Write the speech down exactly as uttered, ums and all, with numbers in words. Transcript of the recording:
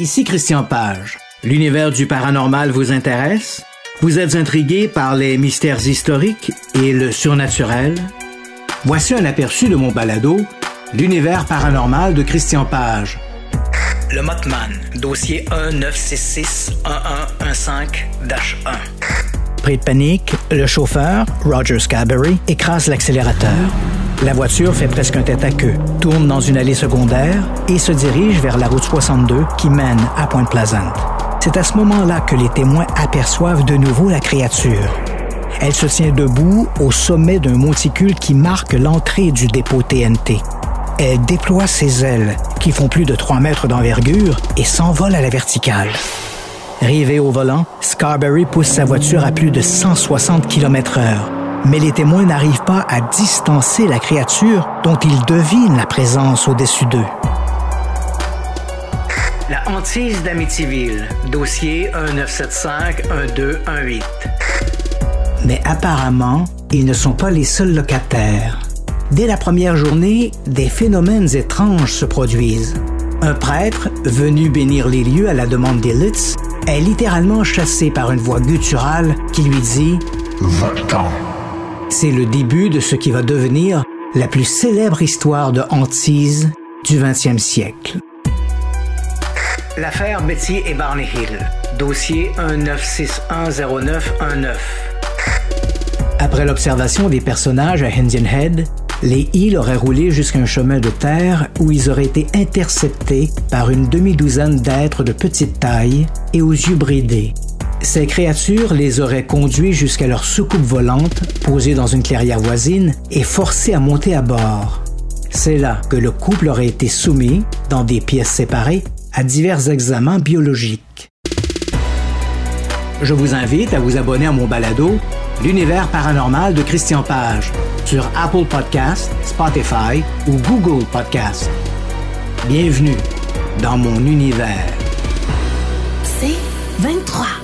Ici Christian Page. L'univers du paranormal vous intéresse? Vous êtes intrigué par les mystères historiques et le surnaturel? Voici un aperçu de mon balado, l'univers paranormal de Christian Page. Le Mothman, dossier un neuf six six un un un cinq un. Pris de panique, le chauffeur, Roger Scarberry, écrase l'accélérateur. La voiture fait presque un tête-à-queue, tourne dans une allée secondaire et se dirige vers la route soixante-deux qui mène à Point Pleasant. C'est à ce moment-là que les témoins aperçoivent de nouveau la créature. Elle se tient debout au sommet d'un monticule qui marque l'entrée du dépôt T N T. Elle déploie ses ailes, qui font plus de trois mètres d'envergure, et s'envole à la verticale. Rivé au volant, Scarberry pousse sa voiture à plus de cent soixante kilomètres heure. Mais les témoins n'arrivent pas à distancer la créature dont ils devinent la présence au-dessus d'eux. La Hantise d'Amityville, dossier un neuf sept cinq un deux un huit. Mais apparemment, ils ne sont pas les seuls locataires. Dès la première journée, des phénomènes étranges se produisent. Un prêtre, venu bénir les lieux à la demande des Lutz, est littéralement chassé par une voix gutturale qui lui dit « Va-t'en ». C'est le début de ce qui va devenir la plus célèbre histoire de hantise du vingtième siècle. L'affaire Betty et Barney Hill, dossier un neuf six un zéro neuf un neuf. Après l'observation des personnages à Indian Head, les Hill auraient roulé jusqu'à un chemin de terre où ils auraient été interceptés par une demi-douzaine d'êtres de petite taille et aux yeux bridés. Ces créatures les auraient conduits jusqu'à leur soucoupe volante, posée dans une clairière voisine, et forcés à monter à bord. C'est là que le couple aurait été soumis, dans des pièces séparées, à divers examens biologiques. Je vous invite à vous abonner à mon balado « L'univers paranormal de Christian Page » sur Apple Podcasts, Spotify ou Google Podcasts. Bienvenue dans mon univers. C vingt-trois.